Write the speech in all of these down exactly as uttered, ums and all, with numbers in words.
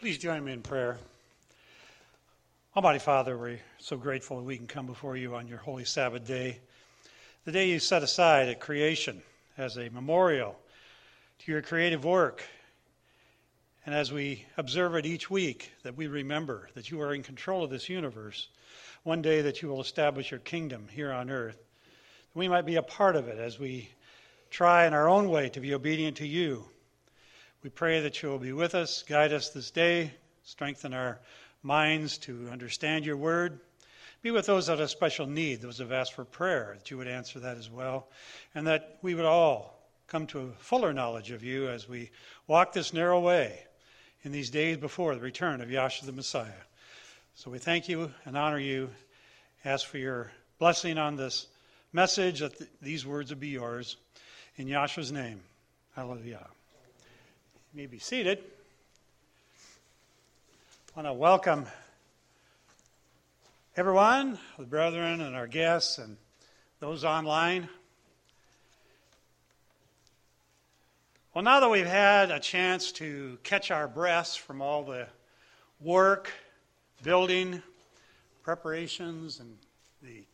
Please join me in prayer. Almighty Father, we're so grateful that we can come before you on your holy Sabbath day, the day you set aside at creation as a memorial to your creative work. And as we observe it each week, that we remember that you are in control of this universe, one day that you will establish your kingdom here on earth, that we might be a part of it as we try in our own way to be obedient to you. We pray that you will be with us, guide us this day, strengthen our minds to understand your word. Be with those that have special need, those who have asked for prayer, that you would answer that as well, and that we would all come to a fuller knowledge of you as we walk this narrow way in these days before the return of Yahshua the Messiah. So we thank you and honor you. Ask for your blessing on this message, that th- these words would be yours. In Yahshua's name, hallelujah. You may be seated. I want to welcome everyone, the brethren and our guests and those online. Well, now that we've had a chance to catch our breaths from all the work, building, preparations, and the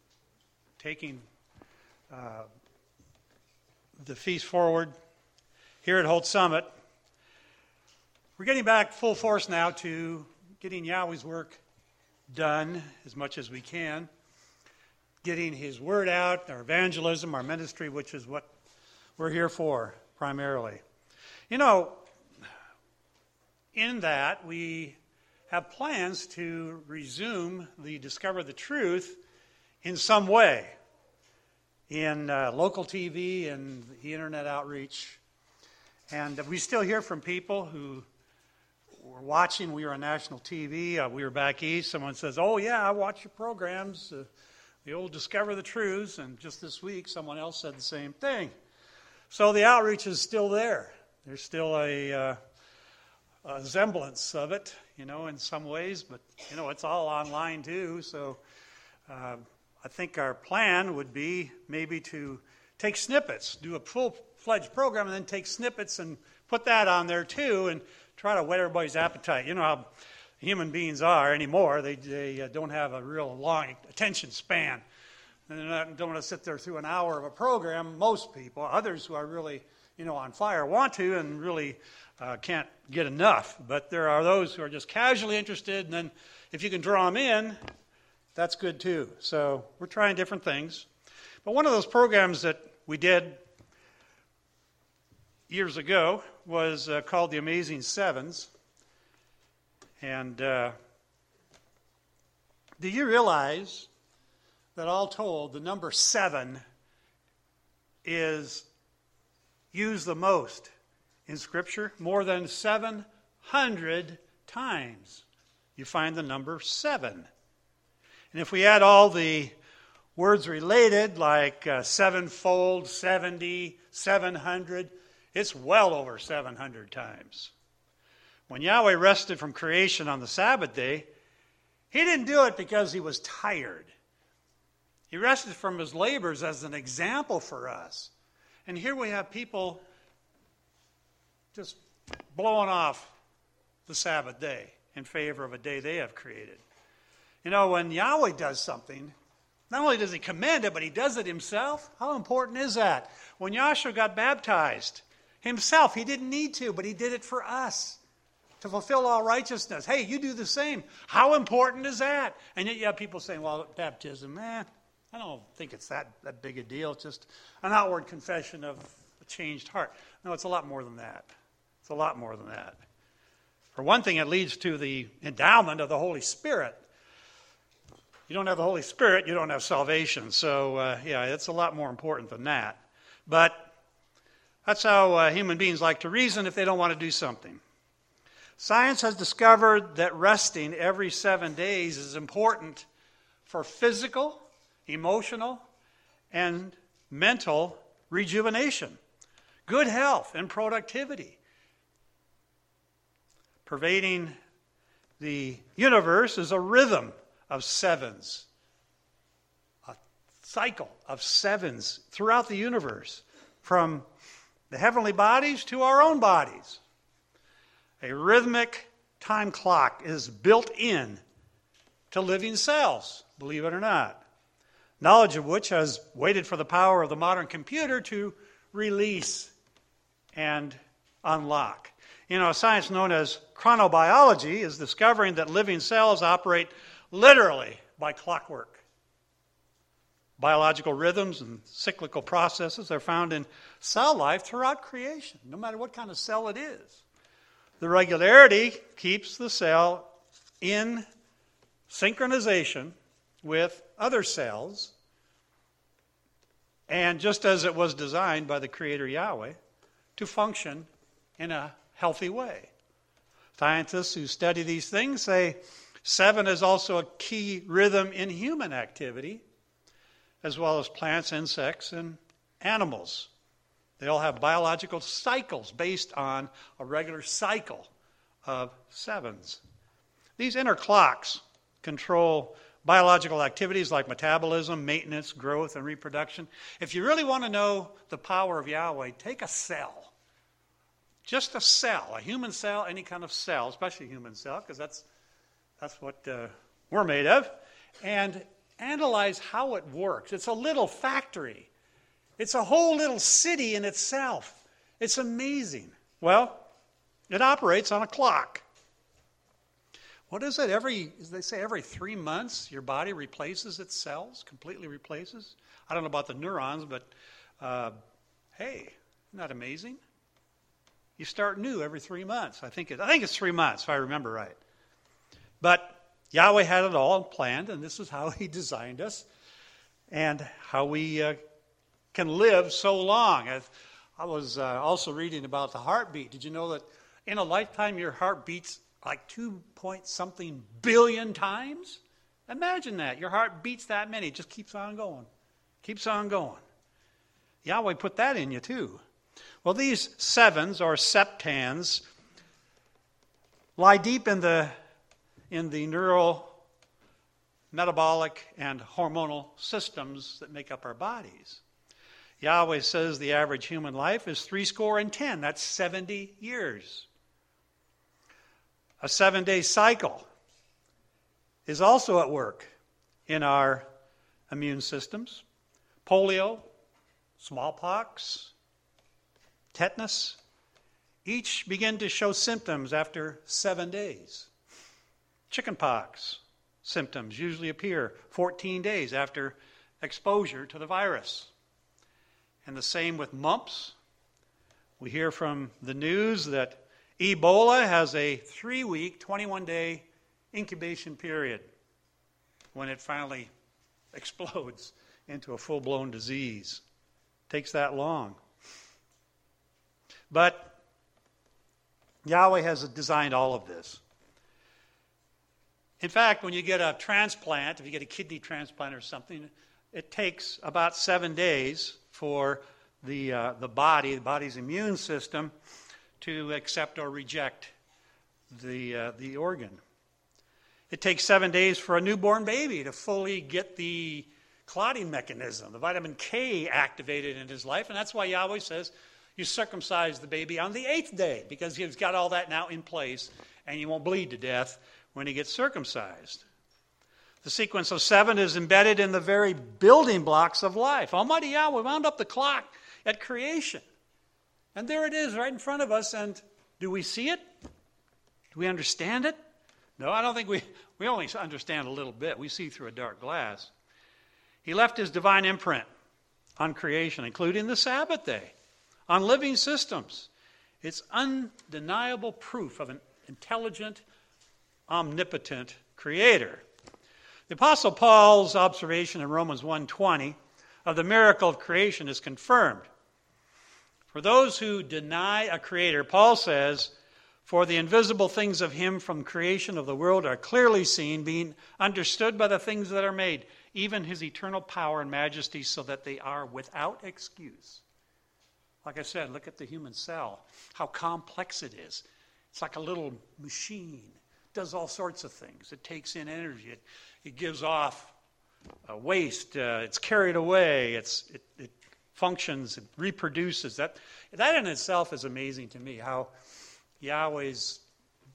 taking uh, the feast forward here at Holt's Summit, we're getting back full force now to getting Yahweh's work done as much as we can, getting his word out, our evangelism, our ministry, which is what we're here for primarily. You know, in that we have plans to resume the Discover the Truth in some way, in uh, local T V and the internet outreach. And we still hear from people who were watching. We were on national T V. Uh, we were back east. Someone says, "Oh yeah, I watch your programs, uh, the old Discover the Truths." And just this week, someone else said the same thing. So the outreach is still there. There's still a, uh, a semblance of it, you know, in some ways. But, you know, it's all online, too. So uh, I think our plan would be maybe to take snippets, do a full-fledged program, and then take snippets and put that on there, too, and try to whet everybody's appetite. You know how human beings are anymore. They, they uh, don't have a real long attention span. And they don't want to sit there through an hour of a program, most people. Others who are really, you know, on fire want to and really uh, can't get enough. But there are those who are just casually interested, and then if you can draw them in, that's good too. So we're trying different things. But one of those programs that we did years ago was uh, called The Amazing Sevens. And uh, do you realize that all told, the number seven is used the most in Scripture? More than seven hundred times you find the number seven. And if we add all the words related, like uh, sevenfold, seventy, seven hundred, it's well over seven hundred times. When Yahweh rested from creation on the Sabbath day, he didn't do it because he was tired. He rested from his labors as an example for us. And here we have people just blowing off the Sabbath day in favor of a day they have created. You know, when Yahweh does something, not only does he command it, but he does it himself. How important is that? When Yahshua got baptized himself, he didn't need to, but he did it for us, to fulfill all righteousness. Hey, you do the same. How important is that? And yet you have people saying, well, baptism, eh, I don't think it's that, that big a deal. It's just an outward confession of a changed heart. No, it's a lot more than that. It's a lot more than that. For one thing, it leads to the endowment of the Holy Spirit. You don't have the Holy Spirit, you don't have salvation. So, uh, yeah, it's a lot more important than that. But that's how uh, human beings like to reason if they don't want to do something. Science has discovered that resting every seven days is important for physical, emotional, and mental rejuvenation, good health, and productivity. Pervading the universe is a rhythm of sevens, a cycle of sevens throughout the universe, from the heavenly bodies to our own bodies. A rhythmic time clock is built in to living cells, believe it or not, knowledge of which has waited for the power of the modern computer to release and unlock. You know, a science known as chronobiology is discovering that living cells operate literally by clockwork. Biological rhythms and cyclical processes are found in cell life throughout creation, no matter what kind of cell it is. The regularity keeps the cell in synchronization with other cells, and just as it was designed by the Creator Yahweh, to function in a healthy way. Scientists who study these things say seven is also a key rhythm in human activity, as well as plants, insects, and animals. They all have biological cycles based on a regular cycle of sevens. These inner clocks control biological activities like metabolism, maintenance, growth, and reproduction. If you really want to know the power of Yahweh, take a cell. Just a cell, a human cell, any kind of cell, especially human cell, because that's, that's what uh, we're made of, and analyze how it works. It's a little factory. It's a whole little city in itself. It's amazing. Well, it operates on a clock. What is it? Every, as they say, every three months, your body replaces its cells, completely replaces. I don't know about the neurons, but uh, hey, isn't that amazing? You start new every three months. I think it, I think it's three months, if I remember right. But Yahweh had it all planned, and this is how he designed us and how we uh, can live so long. I, I was uh, also reading about the heartbeat. Did you know that in a lifetime your heart beats like two point something billion times? Imagine that. Your heart beats that many. It just keeps on going. Keeps on going. Yahweh put that in you too. Well, these sevens or septans lie deep in the in the neural, metabolic, and hormonal systems that make up our bodies. Yahweh says the average human life is three score and ten. That's seventy years. A seven-day cycle is also at work in our immune systems. Polio, smallpox, tetanus, each begin to show symptoms after seven days. Chickenpox symptoms usually appear fourteen days after exposure to the virus. And the same with mumps. We hear from the news that Ebola has a three-week, twenty-one-day incubation period when it finally explodes into a full-blown disease. It takes that long. But Yahweh has designed all of this. In fact, when you get a transplant, if you get a kidney transplant or something, it takes about seven days for the uh, the body, the body's immune system, to accept or reject the uh, the organ. It takes seven days for a newborn baby to fully get the clotting mechanism, the vitamin K activated in his life, and that's why Yahweh says you circumcise the baby on the eighth day, because he's got all that now in place, and you won't bleed to death when he gets circumcised. The sequence of seven is embedded in the very building blocks of life. Almighty Yahweh wound up the clock at creation. And there it is right in front of us. And do we see it? Do we understand it? No, I don't think we, we only understand a little bit. We see through a dark glass. He left his divine imprint on creation, including the Sabbath day, on living systems. It's undeniable proof of an intelligent, omnipotent creator. The Apostle Paul's observation in Romans one twenty of the miracle of creation is confirmed. For those who deny a creator, Paul says, "For the invisible things of him from creation of the world are clearly seen, being understood by the things that are made, even his eternal power and majesty, so that they are without excuse." Like I said, look at the human cell, how complex it is. It's like a little machine. Does all sorts of things. It takes in energy. It, it gives off uh, waste. Uh, it's carried away. It's, it, it functions. It reproduces. That, that in itself is amazing to me, how Yahweh's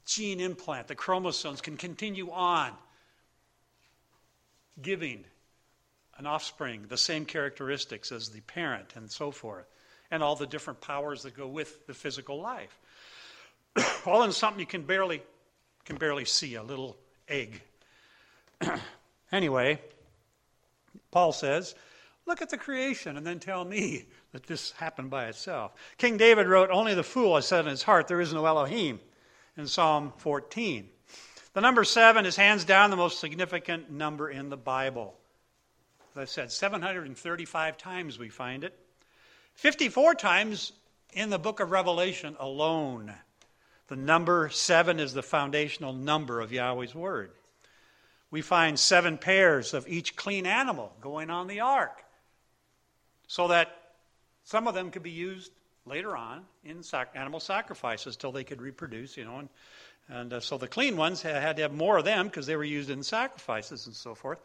gene implant, the chromosomes, can continue on giving an offspring the same characteristics as the parent and so forth, and all the different powers that go with the physical life. All in something you can barely can barely see, a little egg. Anyway, Paul says, look at the creation and then tell me that this happened by itself. King David wrote, only the fool has said in his heart, there is no Elohim, in Psalm fourteen. The number seven is hands down the most significant number in the Bible. As I said, seven hundred thirty-five times we find it. fifty-four times in the book of Revelation alone. The number seven is the foundational number of Yahweh's word. We find seven pairs of each clean animal going on the ark, so that some of them could be used later on in sac- animal sacrifices till they could reproduce, you know. And, and uh, so the clean ones had, had to have more of them because they were used in sacrifices and so forth.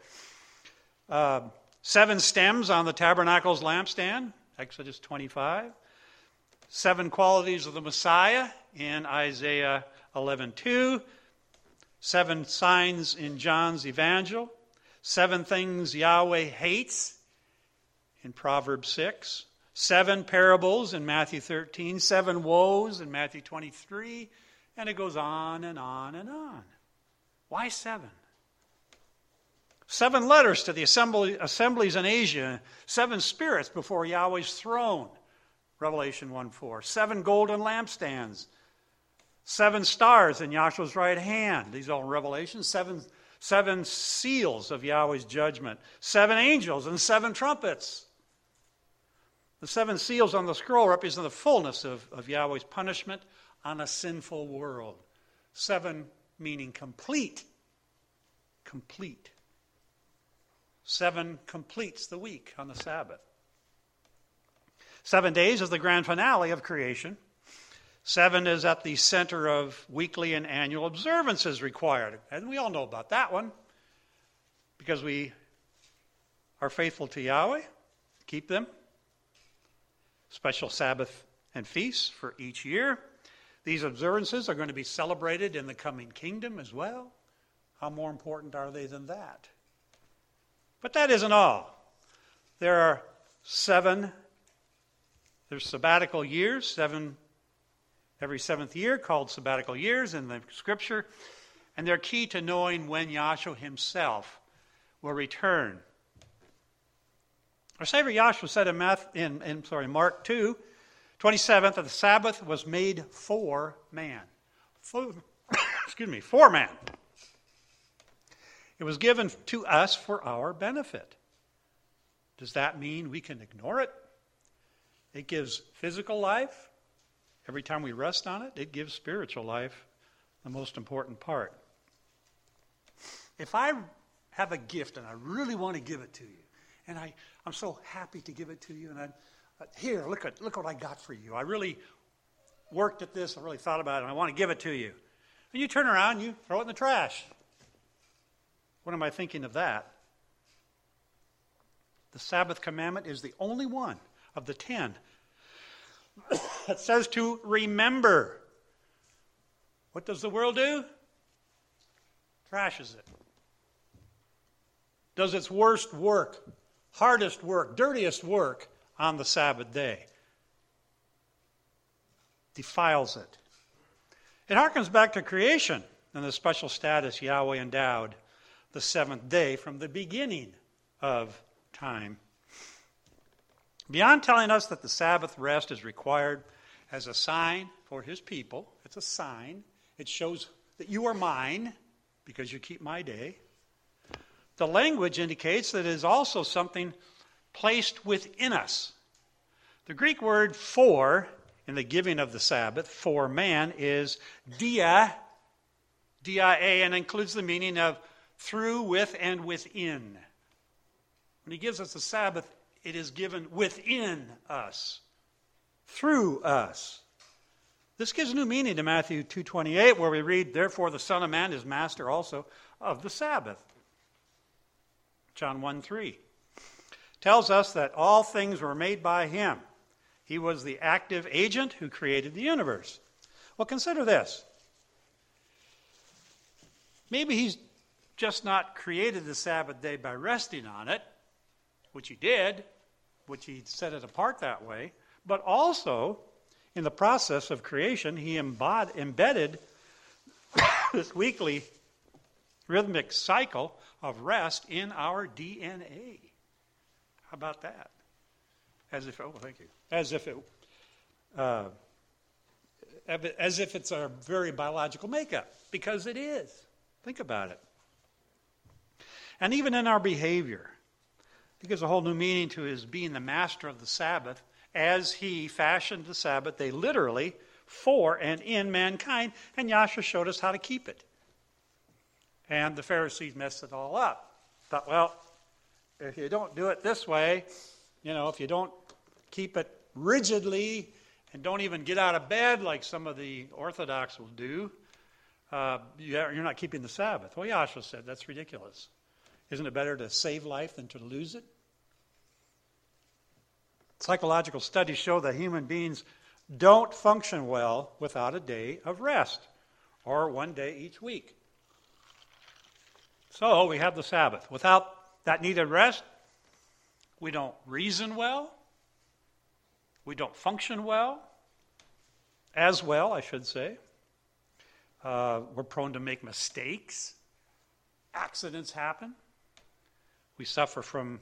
Uh, seven stems on the tabernacle's lampstand, Exodus twenty-five. Seven qualities of the Messiah in Isaiah eleven two. Seven signs in John's Evangel. Seven things Yahweh hates in Proverbs six. Seven parables in Matthew thirteen. Seven woes in Matthew twenty-three. And it goes on and on and on. Why seven? Seven letters to the assembly, assemblies in Asia. Seven spirits before Yahweh's throne. Revelation one four. Seven golden lampstands. Seven stars in Yahshua's right hand. These are all in Revelation. Seven, seven seals of Yahweh's judgment. Seven angels and seven trumpets. The seven seals on the scroll represent the fullness of, of Yahweh's punishment on a sinful world. Seven meaning complete. Complete. Seven completes the week on the Sabbath. Seven days is the grand finale of creation. Seven is at the center of weekly and annual observances required. And we all know about that one because we are faithful to Yahweh, keep them. Special Sabbath and feasts for each year. These observances are going to be celebrated in the coming kingdom as well. How more important are they than that? But that isn't all. There are seven There's sabbatical years, seven, every seventh year, called sabbatical years in the scripture. And they're key to knowing when Yahshua himself will return. Our Savior Yahshua said in, Math, in, in sorry, Mark two, twenty-seven, that the Sabbath was made for man. For, excuse me, for man. It was given to us for our benefit. Does that mean we can ignore it? It gives physical life. Every time we rest on it, it gives spiritual life, the most important part. If I have a gift and I really want to give it to you, and I, I'm so happy to give it to you, and I'm, here, look at look what I got for you. I really worked at this, I really thought about it, and I want to give it to you. And you turn around and you throw it in the trash. What am I thinking of that? The Sabbath commandment is the only one of the ten it says to remember. What does the world do? Trashes it. Does its worst work, hardest work, dirtiest work on the Sabbath day. Defiles it. It harkens back to creation and the special status Yahweh endowed the seventh day from the beginning of time. Beyond telling us that the Sabbath rest is required as a sign for his people, it's a sign, it shows that you are mine because you keep my day. The language indicates that it is also something placed within us. The Greek word for, in the giving of the Sabbath, for man, is dia, D I A, and includes the meaning of through, with, and within. When he gives us the Sabbath, it is given within us, through us. This gives new meaning to Matthew two twenty-eight, where we read, therefore the Son of Man is master also of the Sabbath. John one three tells us that all things were made by him. He was the active agent who created the universe. Well, consider this. Maybe he's just not created the Sabbath day by resting on it, which he did, which he set it apart that way, but also in the process of creation, he embod- embedded this weekly rhythmic cycle of rest in our D N A. How about that? As if, oh, thank you. As if it, uh, as if it's our very biological makeup, because it is. Think about it. And even in our behavior, it gives a whole new meaning to his being the master of the Sabbath, as he fashioned the Sabbath, they literally for and in mankind, and Yahshua showed us how to keep it. And the Pharisees messed it all up. Thought, well, if you don't do it this way, you know, if you don't keep it rigidly and don't even get out of bed like some of the Orthodox will do, uh, you're not keeping the Sabbath. Well, Yahshua said, that's ridiculous. Isn't it better to save life than to lose it? Psychological studies show that human beings don't function well without a day of rest, or one day each week. So we have the Sabbath. Without that needed rest, we don't reason well. We don't function well. As well, I should say. Uh, we're prone to make mistakes. Accidents happen. We suffer from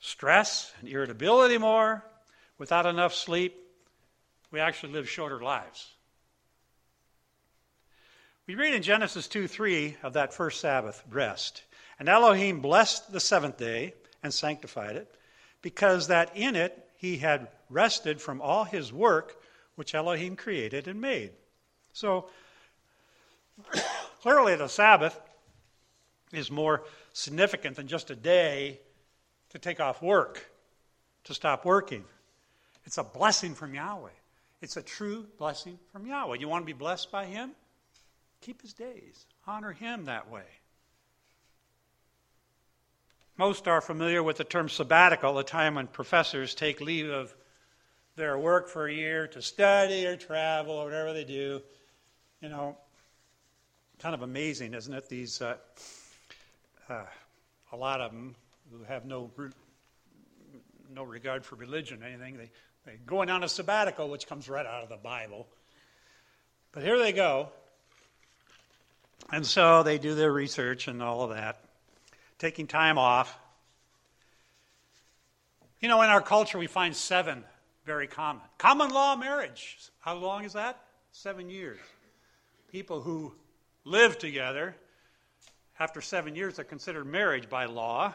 stress and irritability more. Without enough sleep, we actually live shorter lives. We read in Genesis two three of that first Sabbath rest. And Elohim blessed the seventh day and sanctified it, because that in it he had rested from all his work which Elohim created and made. So clearly the Sabbath is more significant than just a day to take off work, to stop working. It's a blessing from Yahweh. It's a true blessing from Yahweh. You want to be blessed by him? Keep his days. Honor him that way. Most are familiar with the term sabbatical, a time when professors take leave of their work for a year to study or travel or whatever they do. You know, kind of amazing, isn't it? These, uh, uh, a lot of them who have no no regard for religion or anything, they, they're going on a sabbatical, which comes right out of the Bible. But here they go. And so they do their research and all of that, taking time off. You know, in our culture, we find seven very common. Common law marriage. How long is that? Seven years. People who live together, after seven years, are considered marriage by law.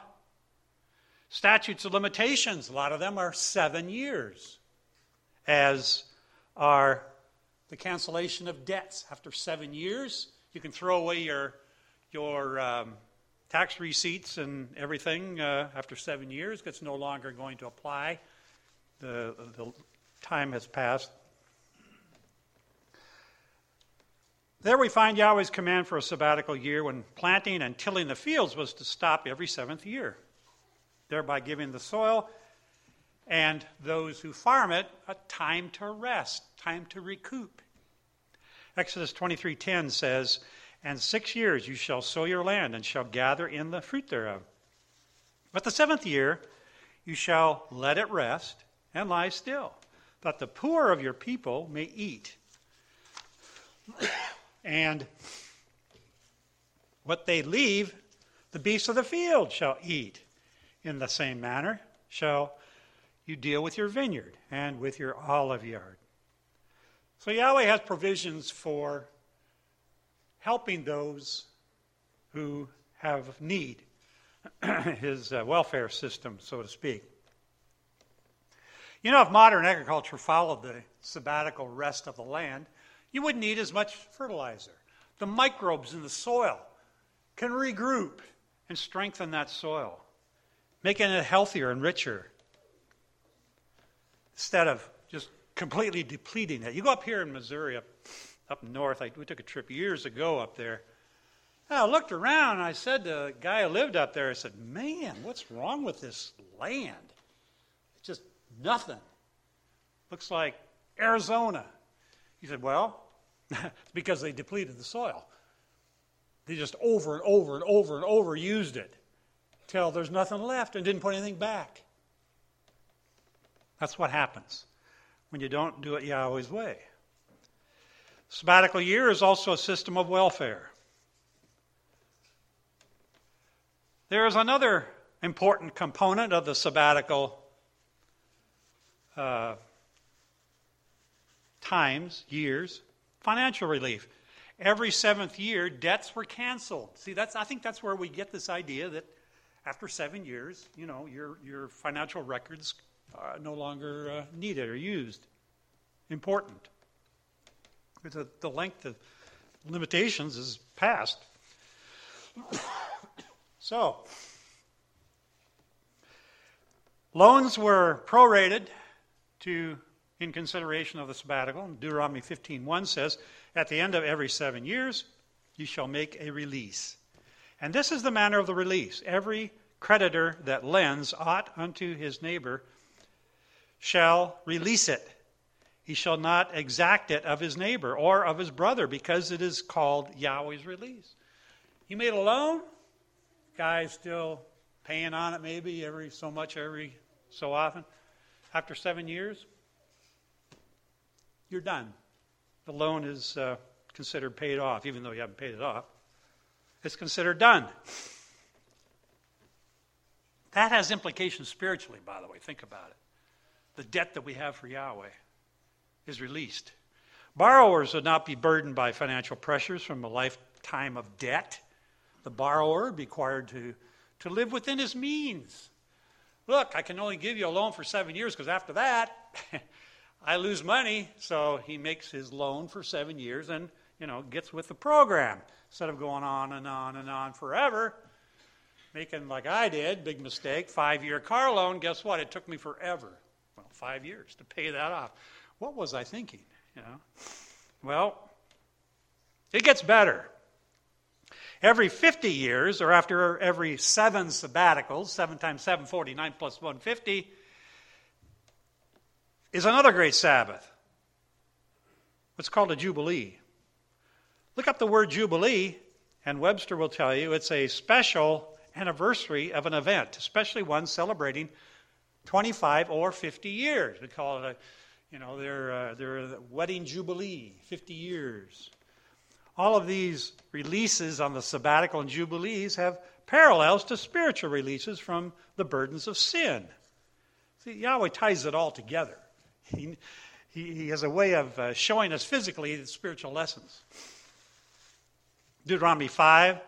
Statutes of limitations, a lot of them are seven years, as are the cancellation of debts. After seven years, you can throw away your your um, tax receipts and everything uh, after seven years. It's no longer going to apply. The, the time has passed. There we find Yahweh's command for a sabbatical year when planting and tilling the fields was to stop every seventh year, thereby giving the soil and those who farm it a time to rest, time to recoup. Exodus twenty-three ten says, and six years you shall sow your land and shall gather in the fruit thereof. But the seventh year you shall let it rest and lie still, that the poor of your people may eat. And what they leave, the beasts of the field shall eat. In the same manner shall you deal with your vineyard and with your olive yard. So Yahweh has provisions for helping those who have need, his uh, welfare system, so to speak. You know, if modern agriculture followed the sabbatical rest of the land, you wouldn't need as much fertilizer. The microbes in the soil can regroup and strengthen that soil, making it healthier and richer, instead of just completely depleting it. You go up here in Missouri, up, up north. I, we took a trip years ago up there. I looked around, and I said to the guy who lived up there, I said, man, what's wrong with this land? It's just nothing. Looks like Arizona. He said, well, it's because they depleted the soil. They just over and over and over and over used it till there's nothing left and didn't put anything back. That's what happens when you don't do it Yahweh's way. Sabbatical year is also a system of welfare. There is another important component of the sabbatical uh, times, years, financial relief. Every seventh year, debts were canceled. See, that's I think that's where we get this idea that after seven years, you know, your, your financial records are no longer uh, needed or used. Important. The, the length of limitations is past. So, loans were prorated to in consideration of the sabbatical. Deuteronomy fifteen one says, at the end of every seven years, you shall make a release. And this is the manner of the release. Every creditor that lends aught unto his neighbor shall release it. He shall not exact it of his neighbor or of his brother, because it is called Yahweh's release. He made a loan. Guy's still paying on it maybe every so much, every so often. After seven years, you're done. The loan is uh, considered paid off, even though you haven't paid it off. It's considered done. That has implications spiritually, by the way. Think about it. The debt that we have for Yahweh is released. Borrowers would not be burdened by financial pressures from a lifetime of debt. The borrower would be required to, to live within his means. Look, I can only give you a loan for seven years because after that, I lose money, so he makes his loan for seven years and, you know, gets with the program. Instead of going on and on and on forever, making like I did, big mistake, five-year car loan, guess what? It took me forever, well, five years to pay that off. What was I thinking, you know? Well, it gets better. Every fifty years, or after every seven sabbaticals, seven times seven, forty-nine plus one, fifty, is another great Sabbath. It's called a Jubilee. Look up the word Jubilee, and Webster will tell you it's a special anniversary of an event, especially one celebrating twenty-five or fifty years. We call it a, you know, their, uh, their wedding Jubilee, fifty years. All of these releases on the sabbatical and Jubilees have parallels to spiritual releases from the burdens of sin. See, Yahweh ties it all together. He, he, he has a way of uh, showing us physically the spiritual lessons. Deuteronomy five,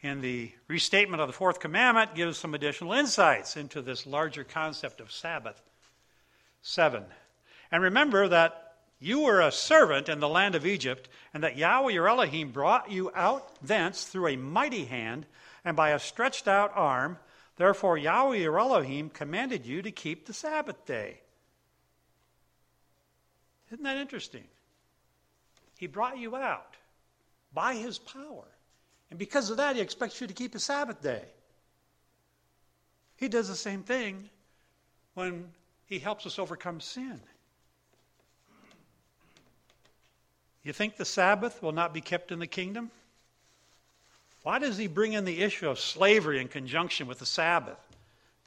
in the restatement of the fourth commandment, gives some additional insights into this larger concept of Sabbath. Seven. And remember that you were a servant in the land of Egypt, and that Yahweh your Elohim brought you out thence through a mighty hand and by a stretched out arm. Therefore, Yahweh your Elohim commanded you to keep the Sabbath day. Isn't that interesting? He brought you out by his power. And because of that, he expects you to keep a Sabbath day. He does the same thing when he helps us overcome sin. You think the Sabbath will not be kept in the kingdom? Why does he bring in the issue of slavery in conjunction with the Sabbath?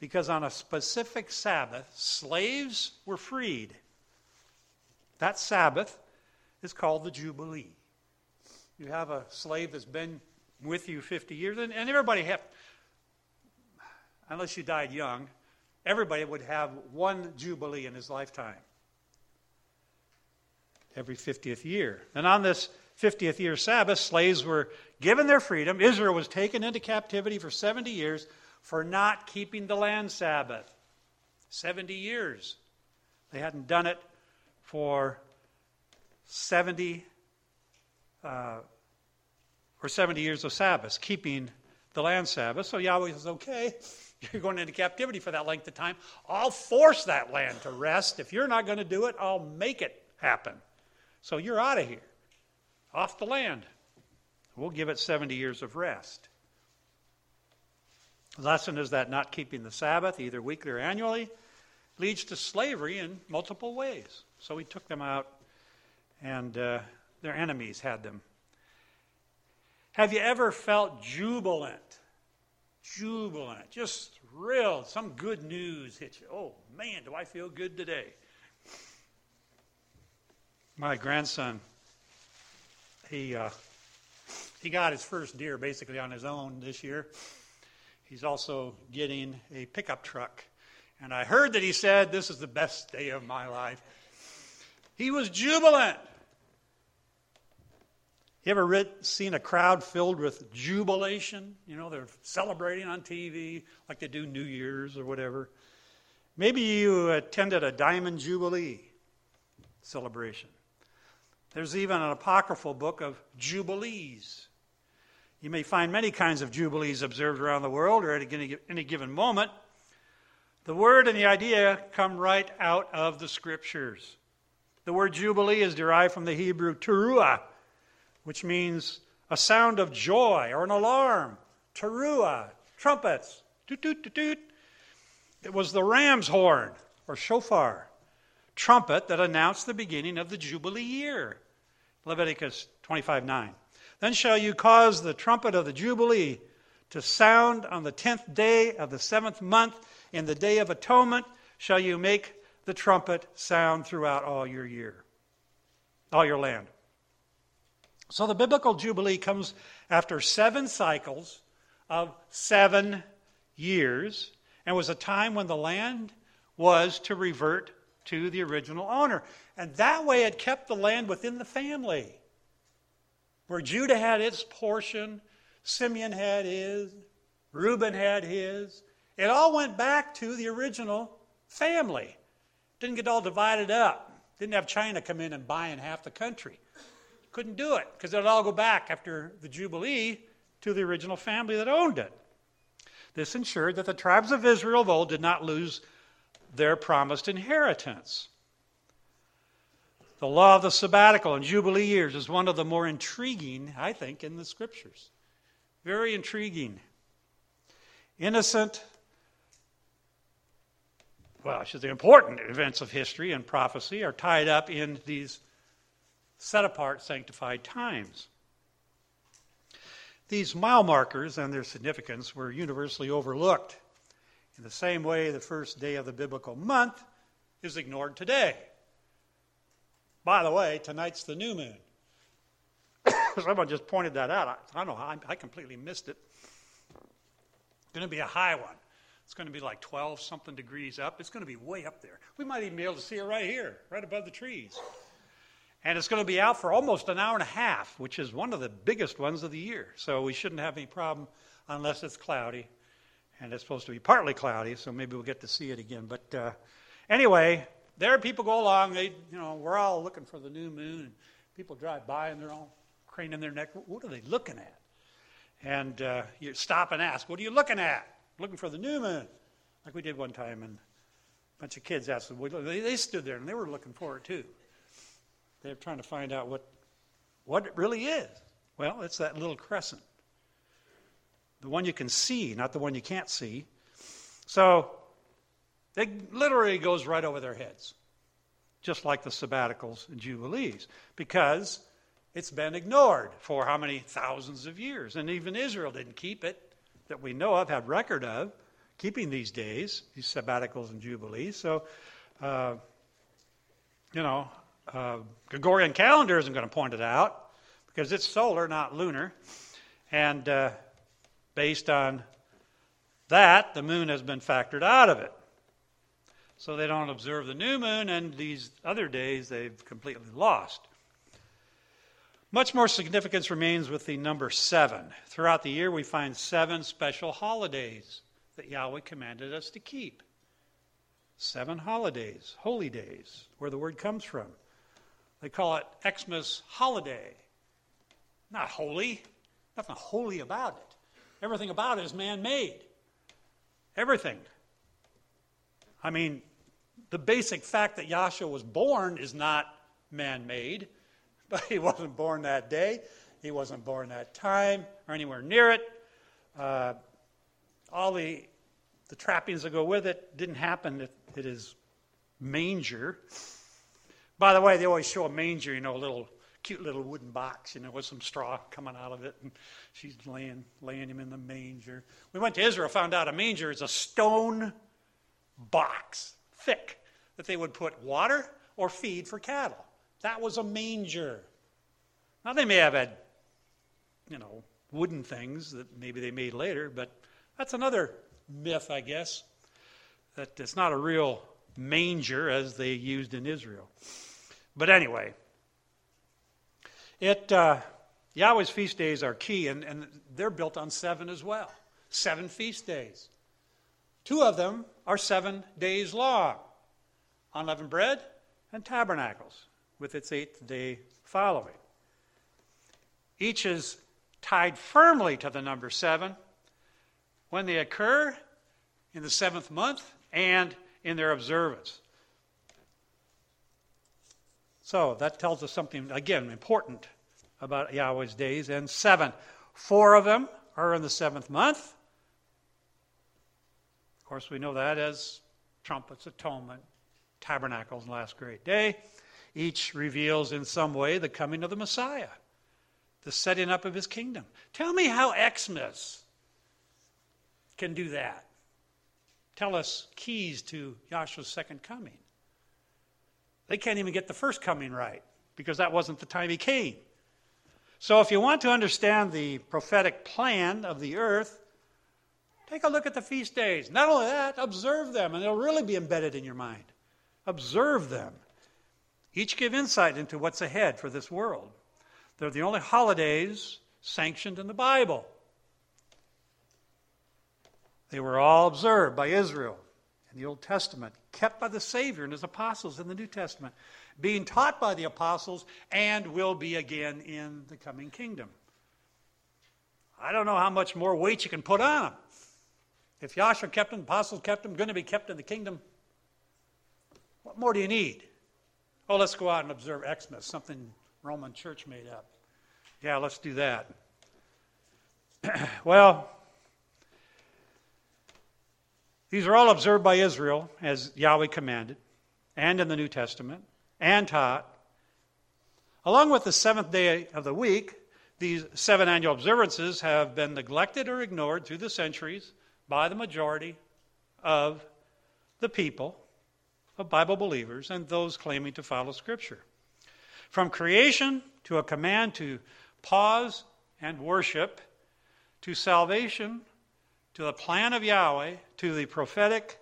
Because on a specific Sabbath, slaves were freed. That Sabbath is called the Jubilee. You have a slave that's been with you fifty years, and, and everybody have, unless you died young, everybody would have one Jubilee in his lifetime. Every fiftieth year. And on this fiftieth year Sabbath, slaves were given their freedom. Israel was taken into captivity for seventy years for not keeping the land Sabbath. seventy years. They hadn't done it for seventy uh, or seventy years of Sabbath, keeping the land Sabbath. So Yahweh says, okay, you're going into captivity for that length of time. I'll force that land to rest. If you're not going to do it, I'll make it happen. So you're out of here. Off the land. We'll give it seventy years of rest. The lesson is that not keeping the Sabbath, either weekly or annually, leads to slavery in multiple ways. So he took them out, and uh, their enemies had them. Have you ever felt jubilant? Jubilant, just thrilled. Some good news hit you. Oh, man, do I feel good today. My grandson, he uh, he got his first deer basically on his own this year. He's also getting a pickup truck. And I heard that he said, this is the best day of my life. He was jubilant. You ever read, seen a crowd filled with jubilation? You know, they're celebrating on T V like they do New Year's or whatever. Maybe you attended a Diamond Jubilee celebration. There's even an apocryphal book of jubilees. You may find many kinds of jubilees observed around the world or at any given moment. The word and the idea come right out of the scriptures. The word jubilee is derived from the Hebrew teruah, which means a sound of joy or an alarm. Teruah, trumpets, toot, toot, toot, toot. It was the ram's horn or shofar, trumpet that announced the beginning of the Jubilee year. Leviticus twenty-five nine. Then shall you cause the trumpet of the Jubilee to sound on the tenth day of the seventh month. In the day of atonement shall you make the trumpet sound throughout all your year, all your land. So the biblical Jubilee comes after seven cycles of seven years and was a time when the land was to revert to the original owner. And that way it kept the land within the family. Where Judah had its portion, Simeon had his, Reuben had his. It all went back to the original family. Didn't get all divided up. Didn't have China come in and buy in half the country. Couldn't do it because it would all go back after the Jubilee to the original family that owned it. This ensured that the tribes of Israel of old did not lose their promised inheritance. The law of the sabbatical and Jubilee years is one of the more intriguing, I think, in the scriptures. Very intriguing. Innocent, well, I should say important events of history and prophecy are tied up in these set-apart, sanctified times. These mile markers and their significance were universally overlooked. In the same way, the first day of the biblical month is ignored today. By the way, tonight's the new moon. Someone just pointed that out. I, I don't know, I, I completely missed it. It's going to be a high one. It's going to be like twelve-something degrees up. It's going to be way up there. We might even be able to see it right here, right above the trees. And it's going to be out for almost an hour and a half, which is one of the biggest ones of the year. So we shouldn't have any problem unless it's cloudy. And it's supposed to be partly cloudy, so maybe we'll get to see it again. But uh, anyway, there people go along. They, you know, we're all looking for the new moon. And people drive by, and they're all craning their neck. What are they looking at? And uh, you stop and ask, what are you looking at? Looking for the new moon. Like we did one time, and a bunch of kids asked them. They, they stood there, and they were looking for it, too. They're trying to find out what, what it really is. Well, it's that little crescent. The one you can see, not the one you can't see. So it literally goes right over their heads, just like the sabbaticals and jubilees, because it's been ignored for how many thousands of years. And even Israel didn't keep it, that we know of, have record of, keeping these days, these sabbaticals and jubilees. So, uh, you know... Uh, Gregorian calendar isn't going to point it out because it's solar, not lunar. And uh, based on that, the moon has been factored out of it. So they don't observe the new moon, and these other days they've completely lost. Much more significance remains with the number seven. Throughout the year, we find seven special holidays that Yahweh commanded us to keep. Seven holidays, holy days, where the word comes from. They call it Xmas holiday. Not holy. Nothing holy about it. Everything about it is man-made. Everything. I mean, the basic fact that Yahshua was born is not man-made. But he wasn't born that day. He wasn't born that time or anywhere near it. Uh, all the, the trappings that go with it didn't happen at his manger. By the way, they always show a manger, you know, a little cute little wooden box, you know, with some straw coming out of it, and she's laying, laying him in the manger. We went to Israel, found out a manger is a stone box, thick, that they would put water or feed for cattle. That was a manger. Now, they may have had, you know, wooden things that maybe they made later, but that's another myth, I guess, that it's not a real manger as they used in Israel. But anyway, it uh, Yahweh's feast days are key, and, and they're built on seven as well. Seven feast days. Two of them are seven days long, unleavened bread and tabernacles, with its eighth day following. Each is tied firmly to the number seven when they occur in the seventh month and in their observance. So that tells us something, again, important about Yahweh's days. And seven. Four of them are in the seventh month. Of course, we know that as trumpets, atonement, tabernacles, and last great day. Each reveals in some way the coming of the Messiah, the setting up of his kingdom. Tell me how Xmas can do that. Tell us keys to Yahshua's second coming. They can't even get the first coming right, because that wasn't the time he came. So if you want to understand the prophetic plan of the earth, take a look at the feast days. Not only that, observe them, and they'll really be embedded in your mind. Observe them. Each give insight into what's ahead for this world. They're the only holidays sanctioned in the Bible. They were all observed by Israel in the Old Testament, kept by the Savior and his apostles in the New Testament, being taught by the apostles, and will be again in the coming kingdom. I don't know how much more weight you can put on them. If Yahshua kept them, the apostles kept them, going to be kept in the kingdom, what more do you need? Oh, let's go out and observe Xmas, something Roman church made up. Yeah, let's do that. Well, these are all observed by Israel as Yahweh commanded, and in the New Testament, and taught. Along with the seventh day of the week, these seven annual observances have been neglected or ignored through the centuries by the majority of the people, of Bible believers, and those claiming to follow Scripture. From creation to a command to pause and worship, to salvation, to the plan of Yahweh, to the prophetic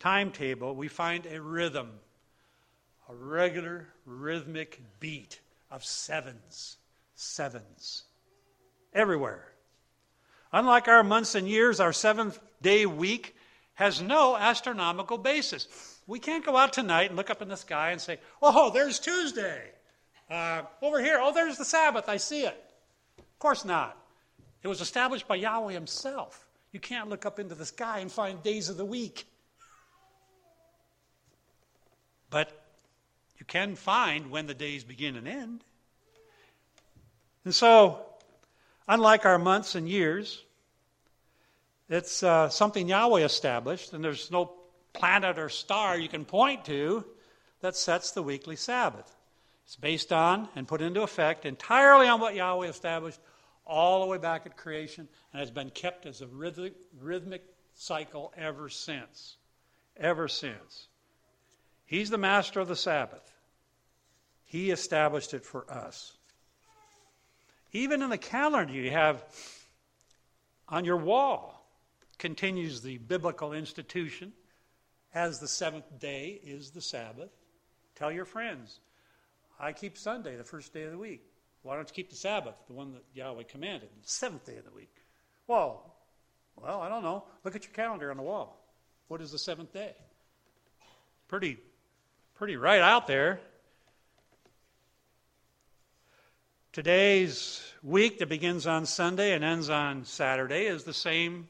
timetable, we find a rhythm, a regular rhythmic beat of sevens, sevens, everywhere. Unlike our months and years, our seventh-day week has no astronomical basis. We can't go out tonight and look up in the sky and say, oh, there's Tuesday. Uh, over here, oh, there's the Sabbath. I see it. Of course not. It was established by Yahweh himself. You can't look up into the sky and find days of the week. But you can find when the days begin and end. And so, unlike our months and years, it's uh, something Yahweh established, and there's no planet or star you can point to that sets the weekly Sabbath. It's based on and put into effect entirely on what Yahweh established all the way back at creation, and has been kept as a rhythmic, rhythmic cycle ever since. Ever since. He's the master of the Sabbath. He established it for us. Even in the calendar you have on your wall continues the biblical institution, as the seventh day is the Sabbath. Tell your friends, I keep Sunday, the first day of the week. Why don't you keep the Sabbath, the one that Yahweh commanded, the seventh day of the week? Well, well, I don't know. Look at your calendar on the wall. What is the seventh day? Pretty, pretty right out there. Today's week that begins on Sunday and ends on Saturday is the same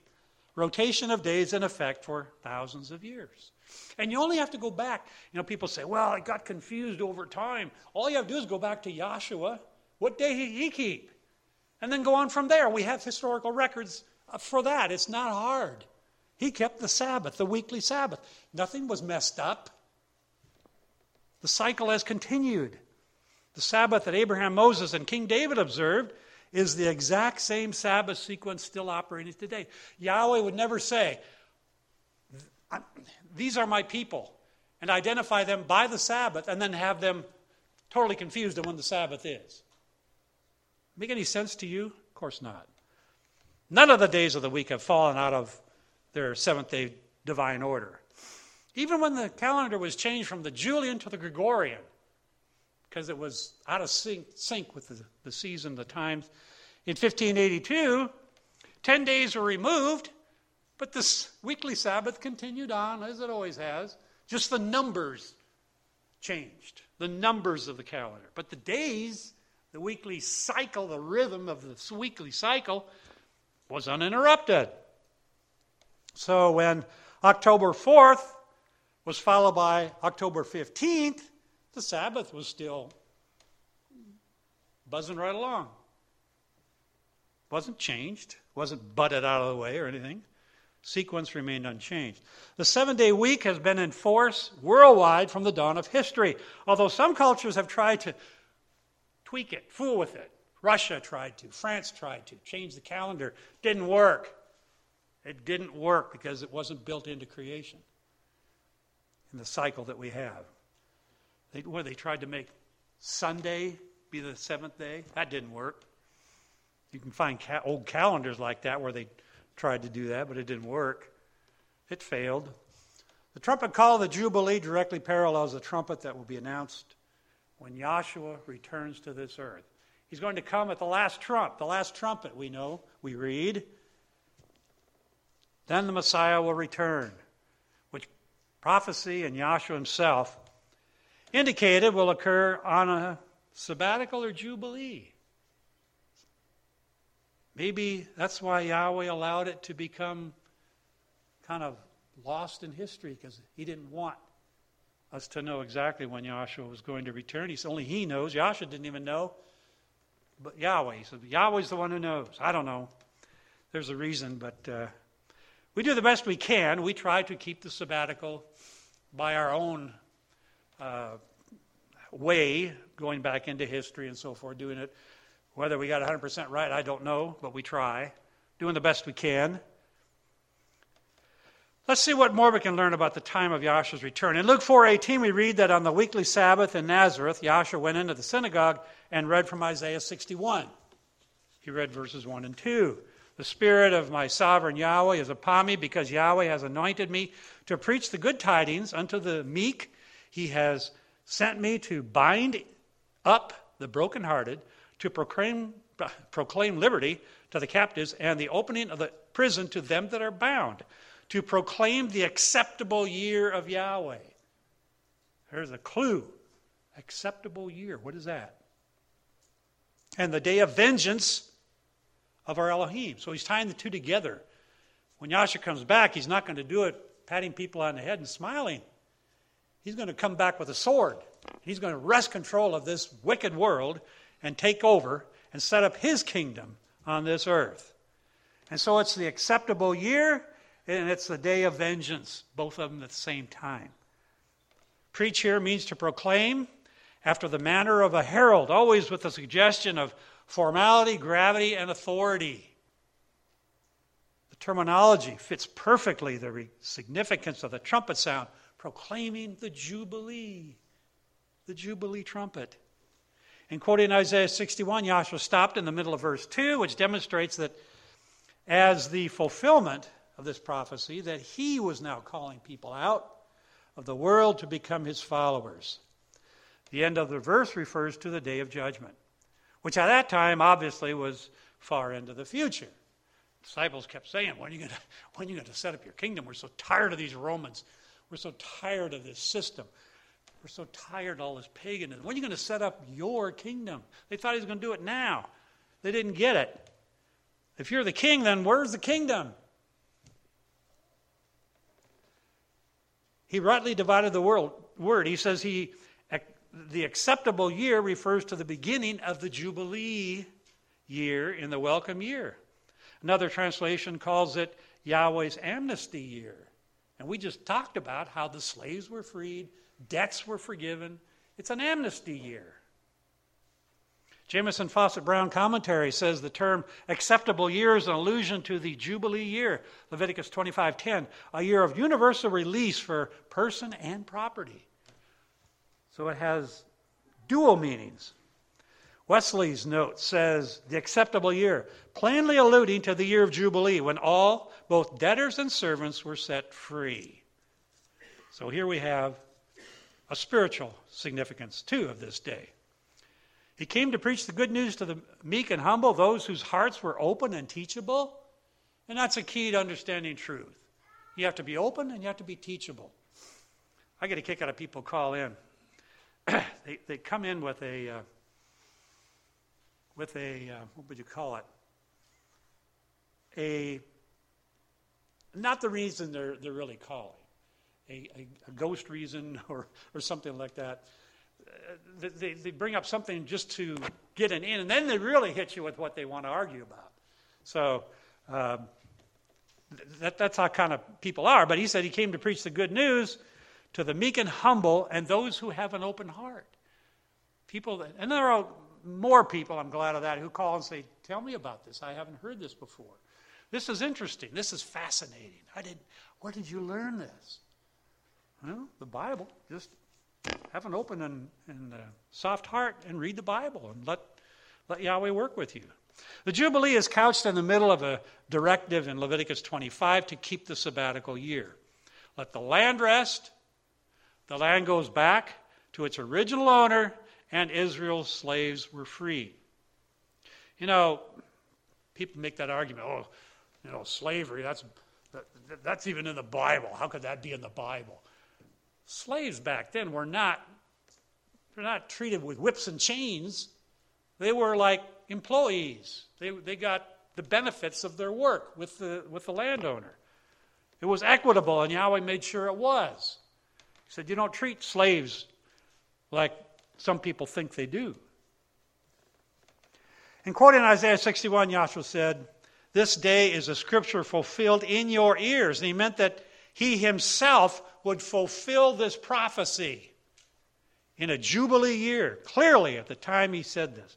rotation of days in effect for thousands of years. And you only have to go back. You know, people say, well, I got confused over time. All you have to do is go back to Yahshua, what day did he keep? And then go on from there. We have historical records for that. It's not hard. He kept the Sabbath, the weekly Sabbath. Nothing was messed up. The cycle has continued. The Sabbath that Abraham, Moses, and King David observed is the exact same Sabbath sequence still operating today. Yahweh would never say, these are my people, and identify them by the Sabbath and then have them totally confused on when the Sabbath is. Make any sense to you? Of course not. None of the days of the week have fallen out of their seventh-day divine order. Even when the calendar was changed from the Julian to the Gregorian, because it was out of sync, sync with the, the season, the times. In fifteen eighty-two, ten days were removed, but this weekly Sabbath continued on, as it always has. Just the numbers changed, the numbers of the calendar. But the days, the weekly cycle, the rhythm of this weekly cycle was uninterrupted. So when October fourth was followed by October fifteenth, the Sabbath was still buzzing right along. Wasn't changed, wasn't butted out of the way or anything. Sequence remained unchanged. The seven-day week has been in force worldwide from the dawn of history, although some cultures have tried to tweak it, fool with it. Russia tried to, France tried to, change the calendar. Didn't work. It didn't work because it wasn't built into creation in the cycle that we have. They, where they tried to make Sunday be the seventh day, that didn't work. You can find ca- old calendars like that where they tried to do that, but it didn't work. It failed. The trumpet call of the Jubilee directly parallels the trumpet that will be announced when Yahshua returns to this earth. He's going to come at the last trump, the last trumpet we know, we read. Then the Messiah will return, which prophecy and Yahshua himself indicated will occur on a sabbatical or jubilee. Maybe that's why Yahweh allowed it to become kind of lost in history, because he didn't want us to know exactly when Yahshua was going to return. He said, only he knows. Yahshua didn't even know. But Yahweh, he said, Yahweh's the one who knows. I don't know. There's a reason, but uh, we do the best we can. We try to keep the sabbatical by our own uh, way, going back into history and so forth, doing it. Whether we got one hundred percent right, I don't know, but we try, doing the best we can. Let's see what more we can learn about the time of Yahshua's return. In Luke four eighteen, we read that on the weekly Sabbath in Nazareth, Yahshua went into the synagogue and read from Isaiah sixty-one. He read verses one and two. The Spirit of my sovereign Yahweh is upon me, because Yahweh has anointed me to preach the good tidings unto the meek. He has sent me to bind up the brokenhearted, to proclaim, proclaim liberty to the captives, and the opening of the prison to them that are bound, to proclaim the acceptable year of Yahweh. There's a clue. Acceptable year. What is that? And the day of vengeance of our Elohim. So he's tying the two together. When Yahshua comes back, he's not going to do it patting people on the head and smiling. He's going to come back with a sword. He's going to wrest control of this wicked world and take over and set up his kingdom on this earth. And so it's the acceptable year, and it's the day of vengeance, both of them at the same time. Preach here means to proclaim after the manner of a herald, always with the suggestion of formality, gravity, and authority. The terminology fits perfectly the re- significance of the trumpet sound, proclaiming the Jubilee, the Jubilee trumpet. And quoting Isaiah sixty-one, Yahshua stopped in the middle of verse two, which demonstrates that as the fulfillment of this prophecy, that he was now calling people out of the world to become his followers. The end of the verse refers to the day of judgment, which at that time obviously was far into the future. The disciples kept saying, when are you going to, when are you going to set up your kingdom? We're so tired of these Romans. We're so tired of this system. We're so tired of all this paganism. When are you going to set up your kingdom? They thought he was going to do it now. They didn't get it. If you're the king, then where's the kingdom? He rightly divided the word. He says he, the acceptable year refers to the beginning of the Jubilee year in the welcome year. Another translation calls it Yahweh's amnesty year. And we just talked about how the slaves were freed, debts were forgiven. It's an amnesty year. Jameson Fawcett Brown commentary says the term acceptable year is an allusion to the Jubilee year, Leviticus twenty-five ten, a year of universal release for person and property. So it has dual meanings. Wesley's note says the acceptable year, plainly alluding to the year of Jubilee when all, both debtors and servants, were set free. So here we have a spiritual significance too of this day. He came to preach the good news to the meek and humble, those whose hearts were open and teachable. And that's a key to understanding truth. You have to be open and you have to be teachable. I get a kick out of people who call in. they, they come in with a, uh, with a, uh, what would you call it? A, not the reason they're, they're really calling. A, a, a ghost reason or, or something like that. Uh, they, they bring up something just to get an in, and then they really hit you with what they want to argue about. So um, that, that's how kind of people are. But he said he came to preach the good news to the meek and humble and those who have an open heart. People, that, and there are more people, I'm glad of that, who call and say, tell me about this. I haven't heard this before. This is interesting. This is fascinating. I didn't, where did you learn this? Well, the Bible, just... Have an open and, and uh, soft heart and read the Bible and let, let Yahweh work with you. The Jubilee is couched in the middle of a directive in Leviticus twenty-five to keep the sabbatical year. Let the land rest. The land goes back to its original owner, and Israel's slaves were free. You know, people make that argument, oh, you know, slavery, that's, that, that's even in the Bible. How could that be in the Bible? Slaves back then were not, they're not treated with whips and chains. They were like employees. They, they got the benefits of their work with the, with the landowner. It was equitable, and Yahweh made sure it was. He said, you don't treat slaves like some people think they do. And quoting Isaiah sixty-one, Yahshua said, this day is a scripture fulfilled in your ears. And he meant that he himself would fulfill this prophecy in a Jubilee year, clearly at the time he said this.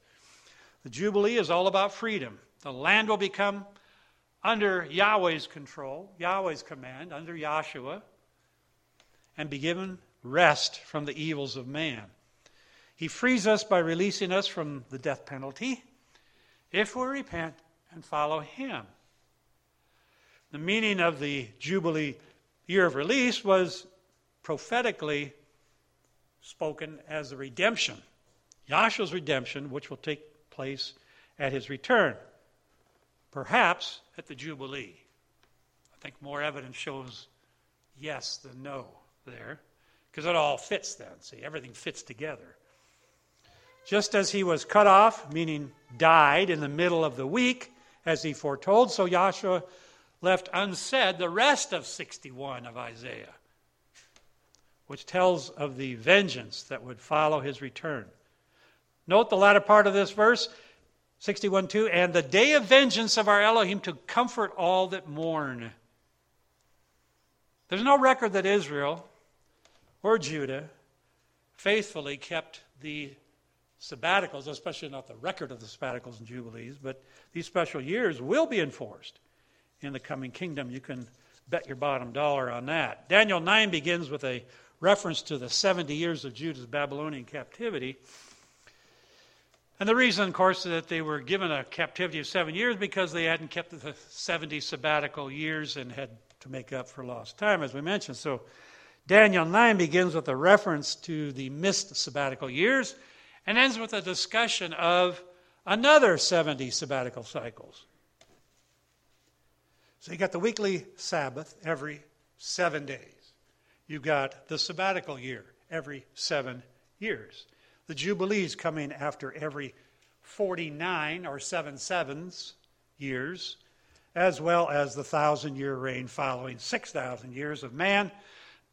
The Jubilee is all about freedom. The land will become under Yahweh's control, Yahweh's command, under Yahshua, and be given rest from the evils of man. He frees us by releasing us from the death penalty if we repent and follow him. The meaning of the Jubilee year of release was prophetically spoken as the redemption, Yahshua's redemption, which will take place at his return, perhaps at the Jubilee. I think more evidence shows yes than no there, because it all fits then. See, everything fits together. Just as he was cut off, meaning died in the middle of the week, as he foretold, so Yahshua left unsaid the rest of sixty-one of Isaiah, which tells of the vengeance that would follow his return. Note the latter part of this verse, sixty-one two, and the day of vengeance of our Elohim to comfort all that mourn. There's no record that Israel or Judah faithfully kept the sabbaticals, especially not the record of the sabbaticals and jubilees, but these special years will be enforced in the coming kingdom. You can bet your bottom dollar on that. Daniel nine begins with a reference to the seventy years of Judah's Babylonian captivity. And the reason, of course, is that they were given a captivity of seven years because they hadn't kept the seventy sabbatical years and had to make up for lost time, as we mentioned. So Daniel nine begins with a reference to the missed sabbatical years and ends with a discussion of another seventy sabbatical cycles. So you got the weekly Sabbath every seven days. You got the sabbatical year every seven years. The Jubilees coming after every forty-nine or seven sevens years, as well as the thousand-year reign following six thousand years of man.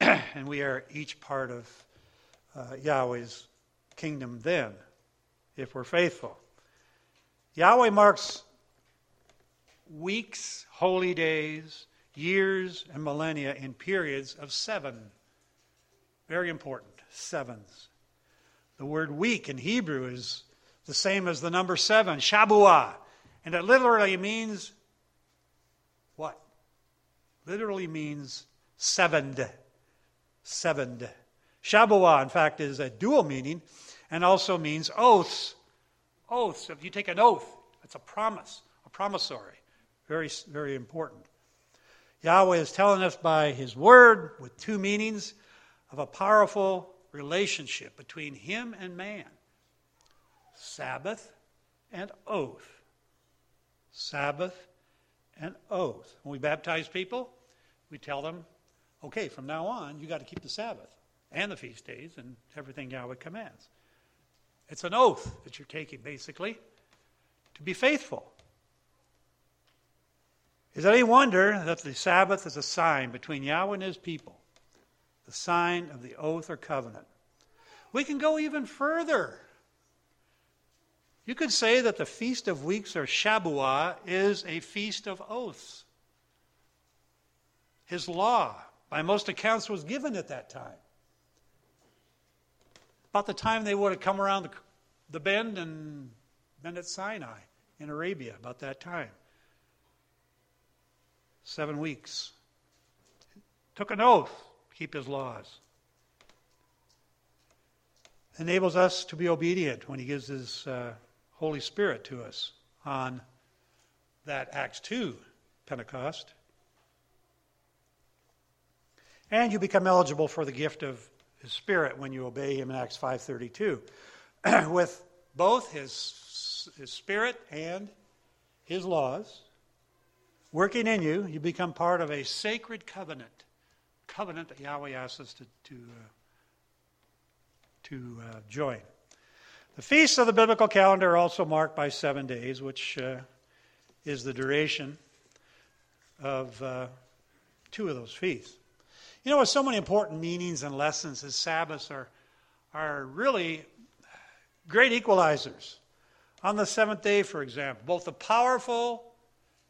And we are each part of uh, Yahweh's kingdom then, if we're faithful. Yahweh marks weeks, holy days, years, and millennia in periods of seven. Very important, sevens. The word week in Hebrew is the same as the number seven, Shabuah. And it literally means what? Literally means sevened. Sevened. Shabuah, in fact, is a dual meaning and also means oaths. Oaths. If you take an oath, it's a promise, a promissory. Very, very important. Yahweh is telling us by His Word, with two meanings, of a powerful relationship between Him and man. Sabbath and oath. Sabbath and oath. When we baptize people, we tell them, okay, from now on, you got to keep the Sabbath and the feast days and everything Yahweh commands. It's an oath that you're taking, basically, to be faithful. Is it any wonder that the Sabbath is a sign between Yahweh and His people, the sign of the oath or covenant? We can go even further. You could say that the Feast of Weeks, or Shabuah, is a feast of oaths. His law, by most accounts, was given at that time. About the time they would have come around the, the bend and been at Sinai in Arabia, about that time. Seven weeks. Took an oath to keep His laws. Enables us to be obedient when He gives His uh, Holy Spirit to us on that Acts two Pentecost. And you become eligible for the gift of His Spirit when you obey Him in Acts five thirty-two. With both His, His Spirit and His laws working in you, you become part of a sacred covenant. Covenant that Yahweh asks us to, to, uh, to uh, join. The feasts of the biblical calendar are also marked by seven days, which uh, is the duration of uh, two of those feasts. You know, with so many important meanings and lessons, as Sabbaths are, are really great equalizers. On the seventh day, for example, both the powerful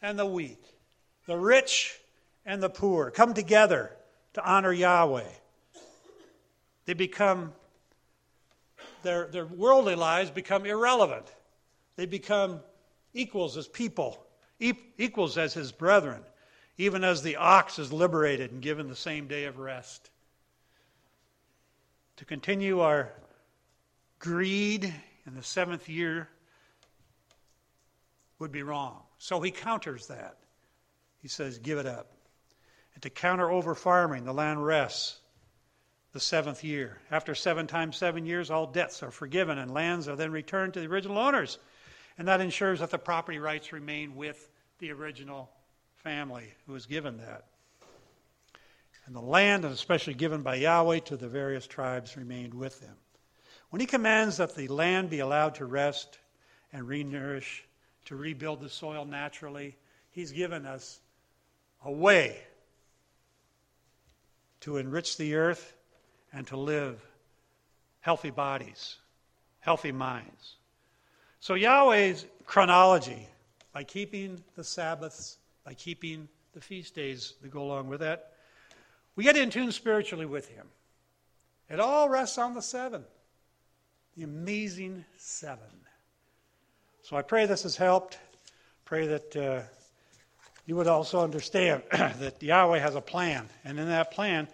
and the weak, the rich and the poor come together to honor Yahweh. They become, their, their worldly lives become irrelevant. They become equals as people, e- equals as His brethren, even as the ox is liberated and given the same day of rest. To continue our greed in the seventh year would be wrong. So He counters that. He says, give it up. And to counter over farming, the land rests the seventh year. After seven times seven years, all debts are forgiven and lands are then returned to the original owners. And that ensures that the property rights remain with the original family who was given that. And the land, especially given by Yahweh to the various tribes, remained with them. When He commands that the land be allowed to rest and re-nourish, to rebuild the soil naturally, He's given us a way to enrich the earth and to live healthy bodies, healthy minds. So Yahweh's chronology, by keeping the Sabbaths, by keeping the feast days that go along with that, we get in tune spiritually with Him. It all rests on the seven, the amazing seven. So I pray this has helped. Pray that uh, you would also understand that Yahweh has a plan. And in that plan,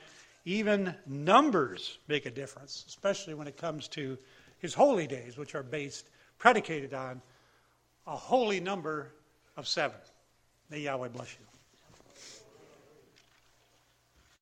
even numbers make a difference, especially when it comes to His holy days, which are based, predicated on a holy number of seven. May Yahweh bless you.